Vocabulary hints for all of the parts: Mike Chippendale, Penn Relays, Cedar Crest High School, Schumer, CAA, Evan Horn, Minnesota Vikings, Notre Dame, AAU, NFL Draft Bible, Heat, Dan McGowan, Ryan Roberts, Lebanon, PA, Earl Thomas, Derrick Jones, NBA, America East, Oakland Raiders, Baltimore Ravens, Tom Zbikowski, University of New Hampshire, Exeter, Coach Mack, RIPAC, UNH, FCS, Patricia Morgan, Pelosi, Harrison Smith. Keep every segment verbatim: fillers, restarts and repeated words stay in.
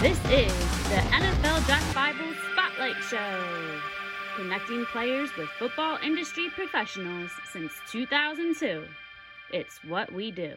This is the N F L Draft Bible Spotlight Show, connecting players with football industry professionals since two thousand two. It's what we do.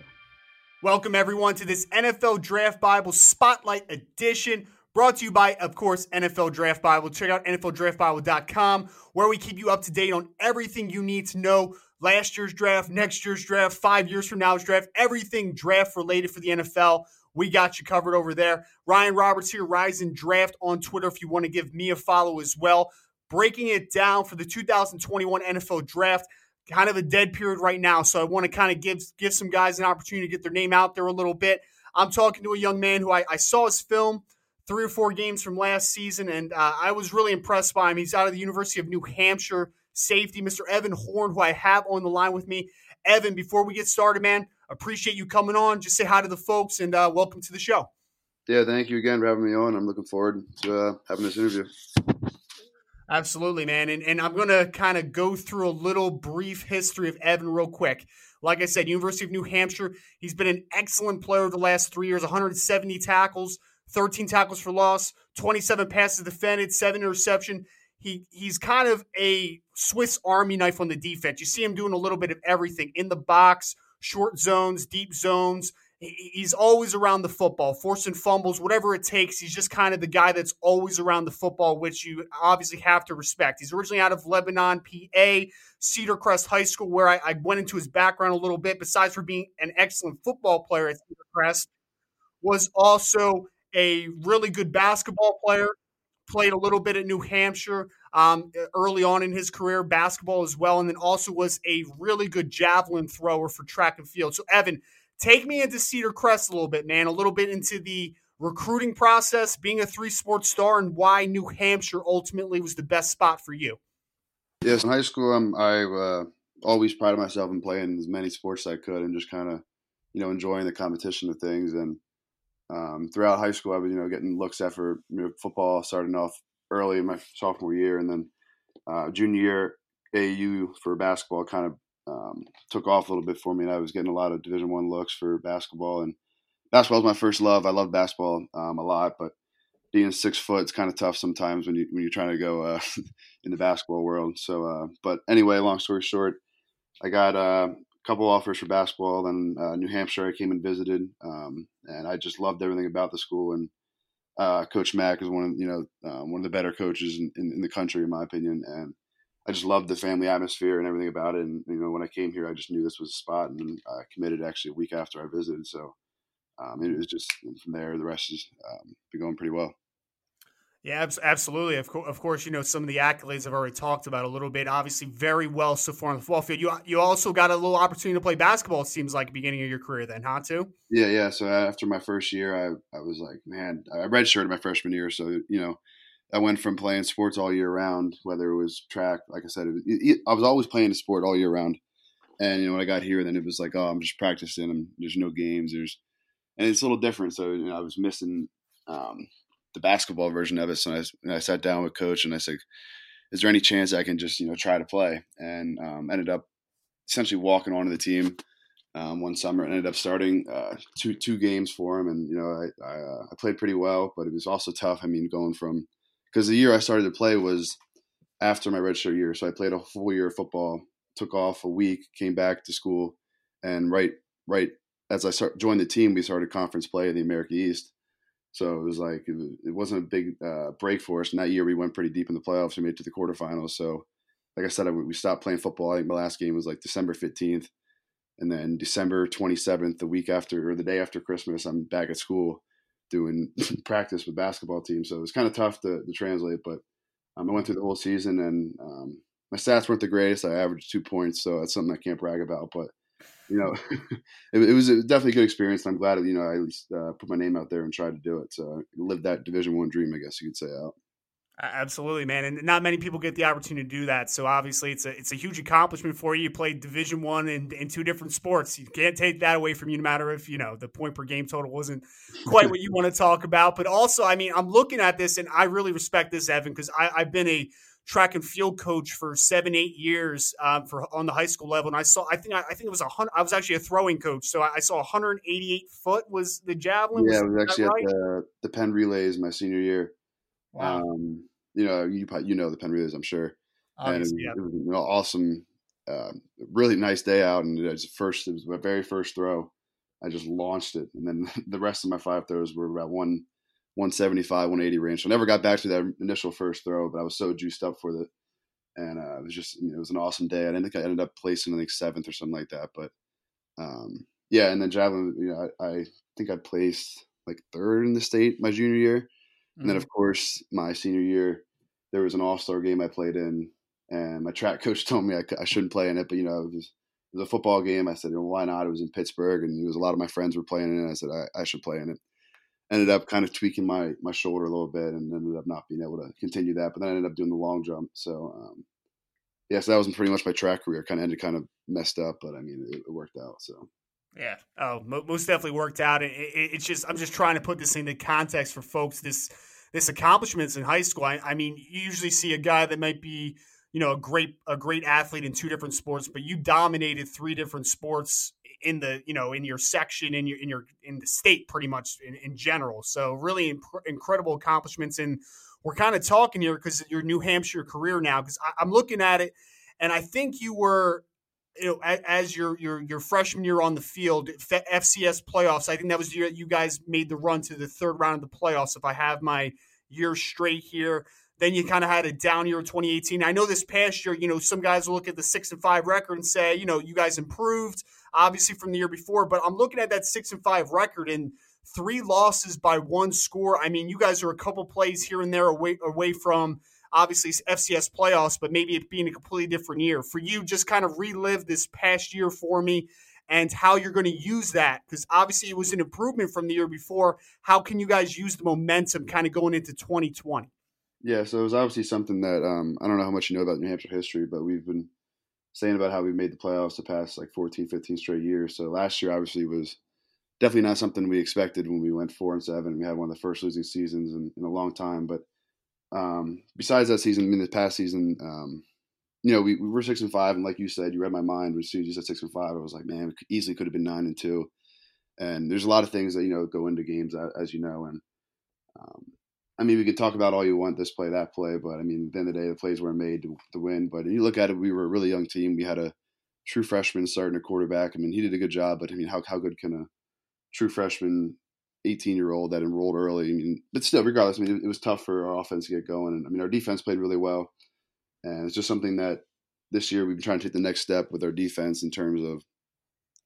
Welcome, everyone, to this N F L Draft Bible Spotlight Edition, brought to you by, of course, N F L Draft Bible. Check out N F L Draft Bible dot com, where we keep you up to date on everything you need to know. Last year's draft, next year's draft, five years from now's draft, everything draft related for the N F L. We got you covered over there. Ryan Roberts here, Rising Draft on Twitter, if you want to give me a follow as well. Breaking it down for the two thousand twenty-one N F L Draft. Kind of a dead period right now, so I want to kind of give, give some guys an opportunity to get their name out there a little bit. I'm talking to a young man who I, I saw his film three or four games from last season, and uh, I was really impressed by him. He's out of the University of New Hampshire, safety, Mister Evan Horn, who I have on the line with me. Evan, before we get started, man, appreciate you coming on. Just say hi to the folks, and uh, welcome to the show. Yeah, thank you again for having me on. I'm looking forward to uh, having this interview. Absolutely, man. And, and I'm going to kind of go through a little brief history of Evan real quick. Like I said, University of New Hampshire, he's been an excellent player over the last three years, one hundred seventy tackles, thirteen tackles for loss, twenty-seven passes defended, seven interception. He He's kind of a Swiss Army knife on the defense. You see him doing a little bit of everything in the box, short zones, deep zones. He's always around the football, forcing fumbles, whatever it takes. He's just kind of the guy that's always around the football, which you obviously have to respect. He's originally out of Lebanon, P A, Cedar Crest High School, where I, I went into his background a little bit. Besides for being an excellent football player at Cedar Crest, was also a really good basketball player, played a little bit at New Hampshire um, early on in his career, basketball as well, and then also was a really good javelin thrower for track and field. So, Evan, take me into Cedar Crest a little bit, man, a little bit into the recruiting process, being a three-sport star, and why New Hampshire ultimately was the best spot for you. Yes, in high school, I'm, I uh, always prided myself in playing as many sports as I could and just kind of, you know, enjoying the competition of things. And Um, throughout high school, I was, you know, getting looks at for you know, football, starting off early in my sophomore year, and then uh, junior year A A U for basketball kind of um, took off a little bit for me, and I was getting a lot of Division One looks for basketball, and basketball was my first love. I love basketball um, a lot, but being six foot, it's kind of tough sometimes when you when you're trying to go uh, in the basketball world. So, uh, but anyway, long story short, I got Uh, couple offers for basketball, then uh, New Hampshire I came and visited, um, and I just loved everything about the school. And uh, Coach Mack is one of you know uh, one of the better coaches in, in, in the country, in my opinion. And I just loved the family atmosphere and everything about it. And you know, when I came here, I just knew this was a spot, and I uh, committed actually a week after I visited. So um, it was just from there. The rest has um, been going pretty well. Yeah, absolutely. Of, co- of course, you know, some of the accolades I've already talked about a little bit, obviously very well so far on the football field. You you also got a little opportunity to play basketball, it seems like, at the beginning of your career then, huh, too? Yeah, yeah. So after my first year, I, I was like, man, I redshirted my freshman year. So, you know, I went from playing sports all year round, whether it was track, like I said, it was, it, I was always playing a sport all year round. And, you know, when I got here, then it was like, oh, I'm just practicing. I'm, there's no games. There's, and it's a little different. So, you know, I was missing um, – the basketball version of it. So I, and I sat down with coach and I said, is there any chance I can just, you know, try to play? And um, ended up essentially walking onto the team um, one summer and ended up starting uh, two two games for him. And, you know, I, I, uh, I played pretty well, but it was also tough. I mean, going from, because the year I started to play was after my redshirt year. So I played a full year of football, took off a week, came back to school. And right, right as I start, joined the team, we started conference play in the America East. So it was like it, was, it wasn't a big uh, break for us. And that year we went pretty deep in the playoffs. We made it to the quarterfinals. So, like I said, I, we stopped playing football. I think my last game was like December fifteenth, and then December twenty-seventh, the week after or the day after Christmas, I'm back at school doing practice with basketball team. So it was kind of tough to, to translate. But um, I went through the whole season, and um, my stats weren't the greatest. I averaged two points, so that's something I can't brag about. But you know, it, it was definitely a good experience. And I'm glad, you know, I at least uh, put my name out there and tried to do it. So I lived that Division One dream, I guess you could say, out. Absolutely, man. And not many people get the opportunity to do that. So obviously it's a, it's a huge accomplishment for you. You played Division One in, in two different sports. You can't take that away from you, no matter if, you know, the point per game total wasn't quite what you want to talk about. But also, I mean, I'm looking at this and I really respect this, Evan, because I've been a track and field coach for seven, eight years um, for on the high school level. And I saw, I think, I, I think it was a hundred, I was actually a throwing coach. So I, I saw one hundred eighty-eight foot was the javelin. Yeah, was, it was actually right? at the, the Penn Relays my senior year. Wow. Um, you know, you you know the Penn Relays, I'm sure. Obviously, and it was, yeah. it was an awesome, uh, really nice day out. And it was first, it was my very first throw. I just launched it, and then the rest of my five throws were about one, one seventy-five, one eighty range. So I never got back to that initial first throw, but I was so juiced up for it, and uh, it was just, you know, it was an awesome day. I didn't think I ended up placing like seventh or something like that, but um, yeah. And then javelin, you know, I, I think I placed like third in the state my junior year. And then, of course, my senior year, there was an all-star game I played in, and my track coach told me I, I shouldn't play in it. But, you know, it was, it was a football game. I said, well, why not? It was in Pittsburgh, and it was a lot of my friends were playing in it. I said, I, I should play in it. Ended up kind of tweaking my, my shoulder a little bit and ended up not being able to continue that. But then I ended up doing the long jump. So, um, yeah, so that was pretty much my track career. Kind of ended kind of messed up, but, I mean, it, it worked out, so. Yeah. Oh, most definitely worked out. It, it, it's just, I'm just trying to put this into context for folks. This, this accomplishments in high school. I, I mean, you usually see a guy that might be, you know, a great, a great athlete in two different sports, but you dominated three different sports in the, you know, in your section, in your, in your, in the state, pretty much in, in general. So really imp- incredible accomplishments. And we're kind of talking here because your New Hampshire career now, because I'm looking at it and I think you were, you know, as your your your freshman year on the field, F C S playoffs. I think that was the year that you guys made the run to the third round of the playoffs, if I have my year straight here. Then you kind of had a down year in twenty eighteen. I know this past year, you know, some guys will look at the six and five record and say, you know, you guys improved obviously from the year before. But I'm looking at that six and five record and three losses by one score. I mean, you guys are a couple plays here and there away away from, obviously, F C S playoffs, but maybe it being a completely different year. For you, just kind of relive this past year for me and how you're going to use that, because obviously it was an improvement from the year before. How can you guys use the momentum kind of going into twenty twenty? Yeah, so it was obviously something that um, I don't know how much you know about New Hampshire history, but we've been saying about how we've made the playoffs the past like fourteen, fifteen straight years. So last year obviously was definitely not something we expected when we went four and seven. We had one of the first losing seasons in, in a long time, but Um, besides that season, I mean, the past season, um, you know, we, we were six and five. And like you said, you read my mind. As soon as you said six and five, I was like, man, it easily could have been nine and two. And there's a lot of things that, you know, go into games, as you know. And, um, I mean, we could talk about all you want, this play, that play. But, I mean, at the end of the day, the plays were made to, to win. But if you look at it, we were a really young team. We had a true freshman starting a quarterback. I mean, he did a good job. But, I mean, how how good can a true freshman – eighteen-year-old that enrolled early. I mean, but still, regardless, I mean, it, it was tough for our offense to get going. And I mean, our defense played really well. And it's just something that this year we've been trying to take the next step with our defense in terms of,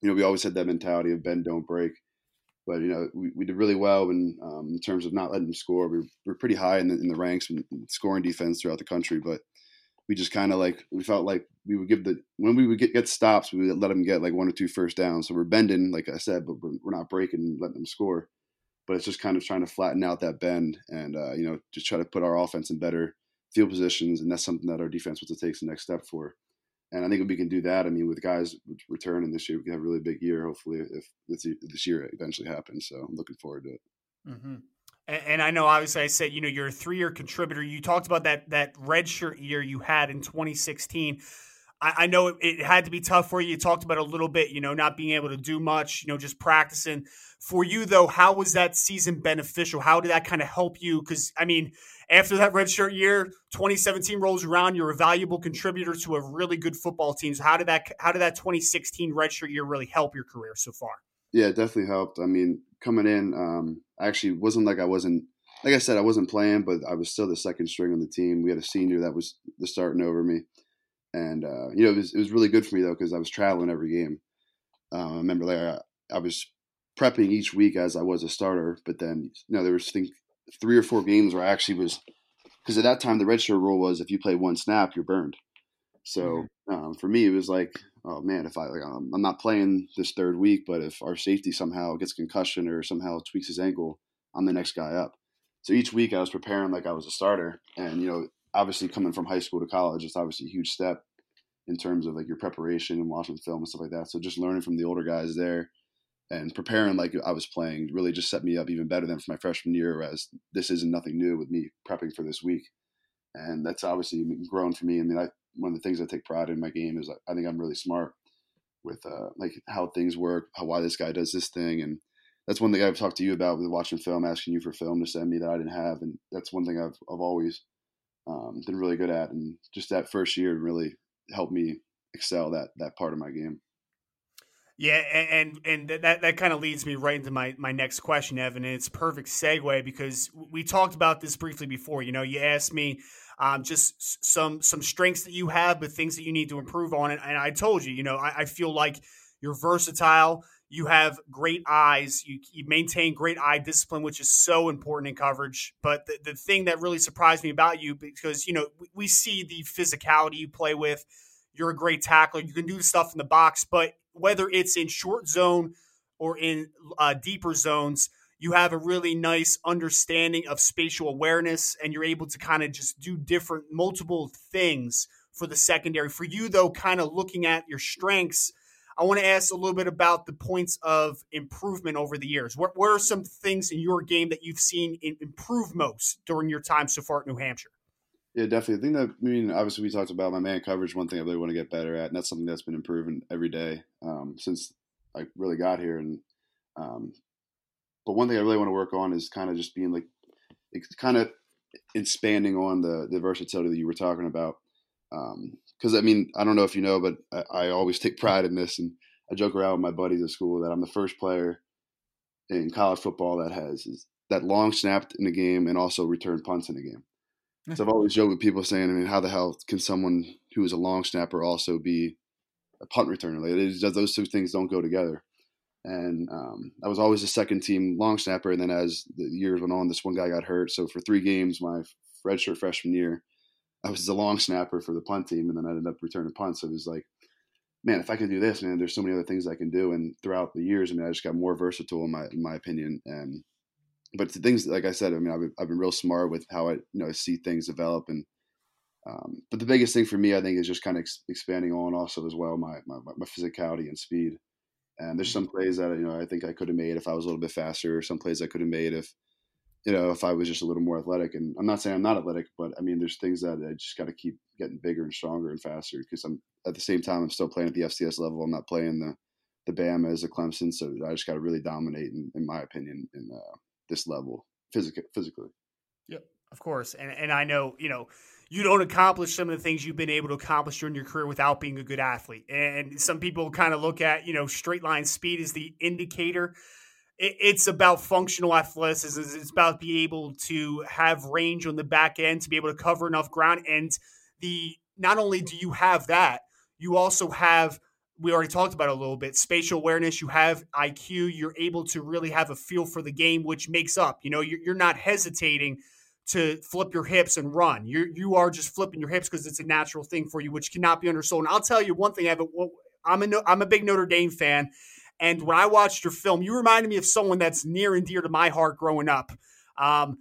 you know, we always had that mentality of bend, don't break. But, you know, we, we did really well in, um, in terms of not letting them score. We were, we were pretty high in the, in the ranks in scoring defense throughout the country. But we just kind of like, we felt like we would give the, when we would get, get stops, we would let them get like one or two first downs. So we're bending, like I said, but we're, we're not breaking and letting them score. But it's just kind of trying to flatten out that bend and, uh, you know, just try to put our offense in better field positions. And that's something that our defense wants to take the next step for. And I think if we can do that, I mean, with guys returning this year, we can have a really big year, hopefully, if this year eventually happens. So I'm looking forward to it. Mm-hmm. And, and I know, obviously, I said, you know, you're a three-year contributor. You talked about that that redshirt year you had in twenty sixteen. I know it had to be tough for you. You talked about it a little bit, you know, not being able to do much, you know, just practicing. For you, though, how was that season beneficial? How did that kind of help you? Because, I mean, after that redshirt year, twenty seventeen rolls around, you're a valuable contributor to a really good football team. So how did that how did that twenty sixteen redshirt year really help your career so far? Yeah, it definitely helped. I mean, coming in, um, actually wasn't like I wasn't – like I said, I wasn't playing, but I was still the second string on the team. We had a senior that was the starting over me. And, uh, you know, it was, it was really good for me, though, because I was traveling every game. Uh, I remember like, I, I was prepping each week as I was a starter. But then, you know, there was I think, three or four games where I actually was – because at that time the redshirt rule was if you play one snap, you're burned. So um, for me, it was like, oh man, if I, like, I'm not playing this third week, but if our safety somehow gets concussion or somehow tweaks his ankle, I'm the next guy up. So each week I was preparing like I was a starter, and, you know, obviously coming from high school to college, it's obviously a huge step in terms of like your preparation and watching film and stuff like that. So just learning from the older guys there and preparing like I was playing really just set me up even better than for my freshman year, as this isn't nothing new with me prepping for this week. And that's obviously grown for me. I mean, I, one of the things I take pride in my game is I think I'm really smart with uh, like how things work, how, why this guy does this thing. And that's one thing I've talked to you about with watching film, asking you for film to send me that I didn't have. And that's one thing I've, I've always um, been really good at. And just that first year really helped me excel that, that part of my game. Yeah, and and that that kind of leads me right into my, my next question, Evan, and it's a perfect segue because we talked about this briefly before. You know, you asked me um, just some some strengths that you have, but things that you need to improve on, and, and I told you, you know, I, I feel like you're versatile, you have great eyes, you, you maintain great eye discipline, which is so important in coverage. But the, the thing that really surprised me about you, because, you know, we see the physicality you play with, you're a great tackler, you can do stuff in the box, but whether it's in short zone or in uh, deeper zones, you have a really nice understanding of spatial awareness, and you're able to kind of just do different, multiple things for the secondary. For you, though, kind of looking at your strengths, I want to ask a little bit about the points of improvement over the years. What, what are some things in your game that you've seen in, improve most during your time so far at New Hampshire? Yeah, definitely. I think that, I mean, obviously we talked about my man coverage, one thing I really want to get better at, and that's something that's been improving every day um, since I really got here. And um, but one thing I really want to work on is kind of just being like, it's kind of expanding on the, the versatility that you were talking about. Because, um, I mean, I don't know if you know, but I, I always take pride in this, and I joke around with my buddies at school that I'm the first player in college football that has is that long snapped in the game and also return punts in the game. So I've always joked with people saying, I mean, how the hell can someone who is a long snapper also be a punt returner? Like, it just, those two things don't go together. And um, I was always a second-team long snapper, and then as the years went on, this one guy got hurt. So for three games, my redshirt freshman year, I was a long snapper for the punt team, and then I ended up returning punts. So it was like, man, if I can do this, man, there's so many other things I can do. And throughout the years, I mean, I just got more versatile in my in my opinion, and but the things, like I said, I mean, I've been, I've been real smart with how I, you know, see things develop. And um, but the biggest thing for me, I think, is just kind of ex- expanding on also as well my, my my physicality and speed. And there's some plays that, you know, I think I could have made if I was a little bit faster. Or some plays I could have made if, you know, if I was just a little more athletic. And I'm not saying I'm not athletic, but I mean, there's things that I just got to keep getting bigger and stronger and faster, because I'm at the same time I'm still playing at the F C S level. I'm not playing the the Bama as a Clemson, so I just got to really dominate, in, in my opinion, in uh, this level physically, physically. Yep, of course. And and I know, you know, you don't accomplish some of the things you've been able to accomplish during your career without being a good athlete. And some people kind of look at, you know, straight line speed as the indicator. It, it's about functional athleticism. It's about being able to have range on the back end to be able to cover enough ground. And the, not only do you have that, you also have, we already talked about it a little bit, spatial awareness. You have I Q. You're able to really have a feel for the game, which makes up, you know, you're, you're not hesitating to flip your hips and run. You you are just flipping your hips because it's a natural thing for you, which cannot be undersold. And I'll tell you one thing, Evan, I'm a, I'm a big Notre Dame fan. And when I watched your film, you reminded me of someone that's near and dear to my heart growing up. Um,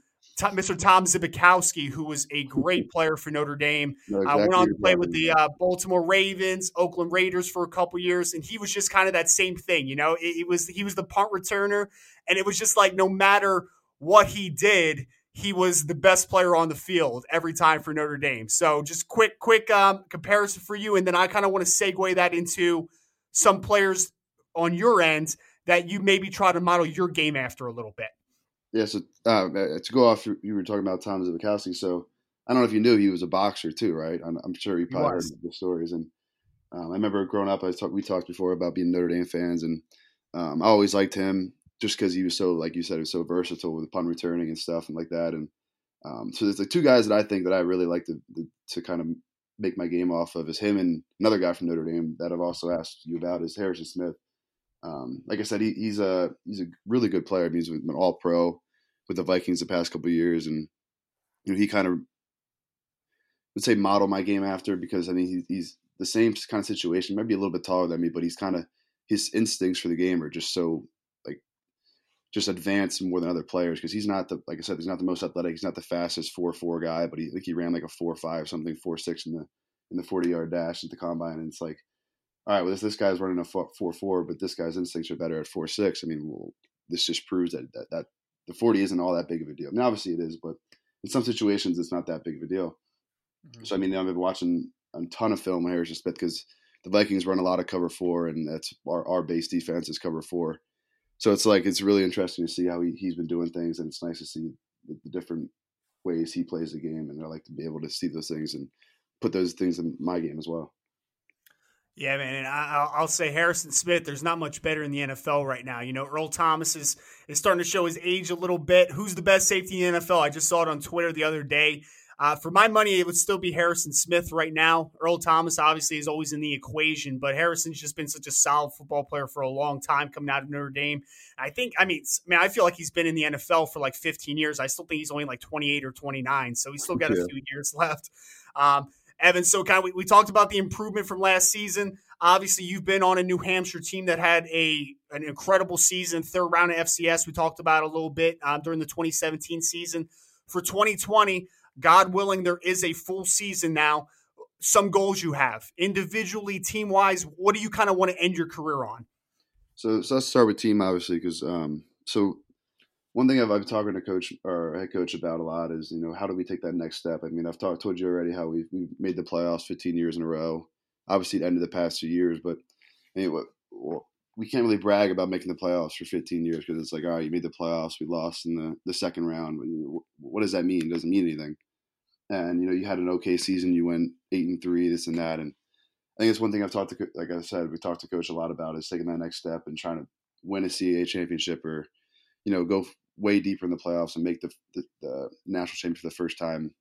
Mister Tom Zbikowski, who was a great player for Notre Dame. No, exactly. uh, went on to play with the uh, Baltimore Ravens, Oakland Raiders for a couple years, and he was just kind of that same thing. You know, it, it was he was the punt returner, and it was just like no matter what he did, he was the best player on the field every time for Notre Dame. So just quick, quick um, comparison for you, and then I kind of want to segue that into some players on your end that you maybe try to model your game after a little bit. Yeah, so uh, to go off, you were talking about Tom Zbikowski. So I don't know if you knew he was a boxer too, right? I'm, I'm sure you probably he heard the stories. And um, I remember growing up, I talk, we talked before about being Notre Dame fans, and um, I always liked him just because he was so, like you said, he was so versatile with punt returning and stuff and like that. And um, so there's like two guys that I think that I really like to to kind of make my game off of is him and another guy from Notre Dame that I've also asked you about is Harrison Smith. Um, like I said, he, he's a he's a really good player. I mean, he's been an all-pro with the Vikings the past couple of years, and you know, he kind of would say model my game after because I mean he, he's the same kind of situation, maybe a little bit taller than me, but he's kind of, his instincts for the game are just so like just advanced more than other players. Cause he's not the, like I said, he's not the most athletic. He's not the fastest four, four guy, but he, I think he ran like a four, five, something four, six in the, in the forty yard dash at the combine. And it's like, all right, well, this, this guy's running a four, four, four, but this guy's instincts are better at four, six. I mean, well, this just proves that, that, that the forty isn't all that big of a deal. I mean, obviously it is, but in some situations it's not that big of a deal. Mm-hmm. So, I mean, I've been watching a ton of film with Harrison Smith because the Vikings run a lot of cover four, and that's our, our base defense is cover four. So it's like, it's really interesting to see how he, he's been doing things. And it's nice to see the, the different ways he plays the game. And I like to be able to see those things and put those things in my game as well. Yeah, man, and I, I'll say Harrison Smith, there's not much better in the N F L right now. You know, Earl Thomas is, is starting to show his age a little bit. Who's the best safety in the N F L? I just saw it on Twitter the other day. Uh, for my money, it would still be Harrison Smith right now. Earl Thomas obviously is always in the equation, but Harrison's just been such a solid football player for a long time coming out of Notre Dame. I think, I mean, man, I feel like he's been in the N F L for like fifteen years. I still think he's only like twenty-eight or twenty-nine, so he's still got yeah. a few years left. Um, Evan, so kind of, we, we talked about the improvement from last season. Obviously, you've been on a New Hampshire team that had a an incredible season, third round of F C S. We talked about a little bit um, during the twenty seventeen season. For twenty twenty, God willing, there is a full season now. Some goals you have individually, team-wise, what do you kind of want to end your career on? So, so let's start with team, obviously, because um, so one thing I've, I've been talking to coach or head coach about a lot is, you know, how do we take that next step? I mean, I've talked told you already how we we made the playoffs fifteen years in a row. Obviously, it ended the past two years, but anyway, we can't really brag about making the playoffs for fifteen years because it's like, all right, you made the playoffs. We lost in the, the second round. What does that mean? It doesn't mean anything. And, you know, you had an okay season. You went eight and three, this and that. And I think it's one thing I've talked to, like I said, we talked to coach a lot about is taking that next step and trying to win a C A A championship or, you know, go way deeper in the playoffs and make the, the, the national championship for the first time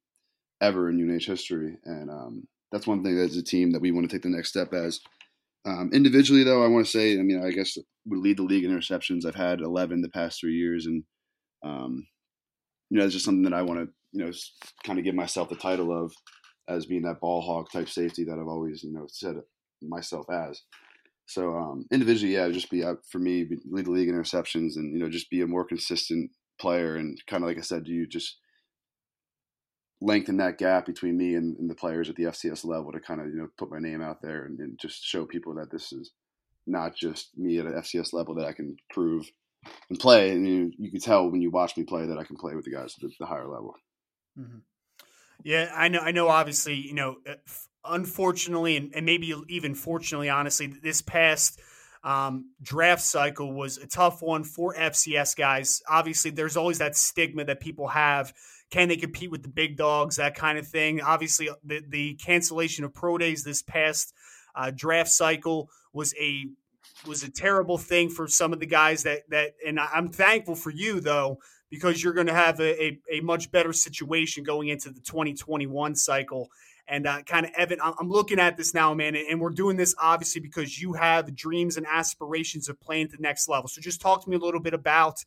ever in U N H history. And um, that's one thing as a team that we want to take the next step as. Um, individually, though, I want to say, I mean, I guess we lead the league in interceptions. I've had eleven the past three years. And, um, you know, it's just something that I want to, you know, kind of give myself the title of as being that ball hog type safety that I've always, you know, said myself as. So um, individually, yeah, just be up for me, lead the league in interceptions and, you know, just be a more consistent player. And kind of like I said, do you just lengthen that gap between me and, and the players at the F C S level to kind of, you know, put my name out there and, and just show people that this is not just me at an F C S level that I can prove and play. And you, you can tell when you watch me play that I can play with the guys at the, the higher level. Mm-hmm. Yeah, I know. I know. Obviously, you know, unfortunately, and, and maybe even fortunately, honestly, this past um, draft cycle was a tough one for F C S guys. Obviously, there's always that stigma that people have. Can they compete with the big dogs? That kind of thing. Obviously, the, the cancellation of pro days this past uh, draft cycle was a was a terrible thing for some of the guys that that. And I'm thankful for you though, because you're going to have a, a, a much better situation going into the twenty twenty-one cycle. And uh, kind of, Evan, I'm looking at this now, man, and we're doing this obviously because you have dreams and aspirations of playing at the next level. So just talk to me a little bit about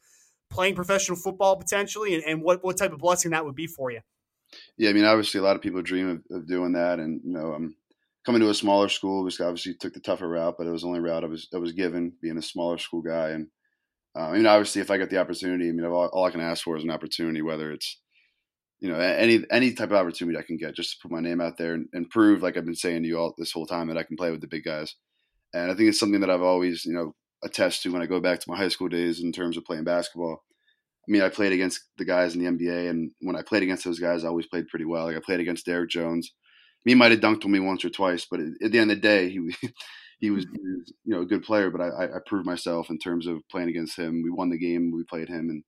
playing professional football potentially and, and what, what type of blessing that would be for you. Yeah, I mean, obviously a lot of people dream of, of doing that. And, you know, um, coming to a smaller school, which obviously took the tougher route, but it was the only route I was, I was given, being a smaller school guy. And, I mean, obviously, if I get the opportunity, I mean, all, all I can ask for is an opportunity, whether it's, you know, any any type of opportunity I can get, just to put my name out there and, and prove, like I've been saying to you all this whole time, that I can play with the big guys. And I think it's something that I've always, you know, attest to when I go back to my high school days in terms of playing basketball. I mean, I played against the guys in the N B A, and when I played against those guys, I always played pretty well. Like I played against Derrick Jones. He might have dunked on me once or twice, but at the end of the day, he He was, he was, you know, a good player, but I, I proved myself in terms of playing against him. We won the game. We played him and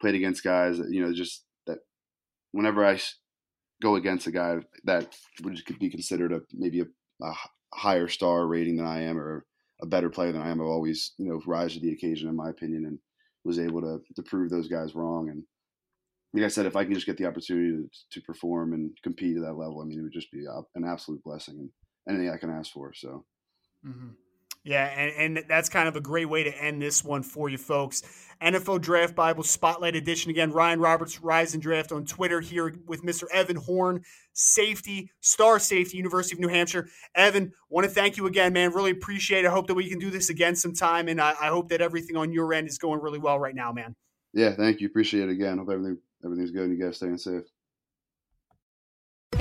played against guys that, you know, just that whenever I go against a guy that would be considered a maybe a, a higher star rating than I am or a better player than I am, I've always, you know, rise to the occasion, in my opinion, and was able to, to prove those guys wrong. And like I said, if I can just get the opportunity to, to perform and compete at that level, I mean, it would just be an absolute blessing and anything I can ask for, so. Mm-hmm. Yeah, and, and that's kind of a great way to end this one for you folks. N F L Draft Bible Spotlight Edition. Again, Ryan Roberts, Rise and Draft on Twitter, here with Mister Evan Horn, safety, star safety, University of New Hampshire. Evan, want to thank you again, man. Really appreciate it. I hope that we can do this again sometime, and I, I hope that everything on your end is going really well right now, man. Yeah, thank you. Appreciate it again. Hope everything everything's good and you guys staying safe.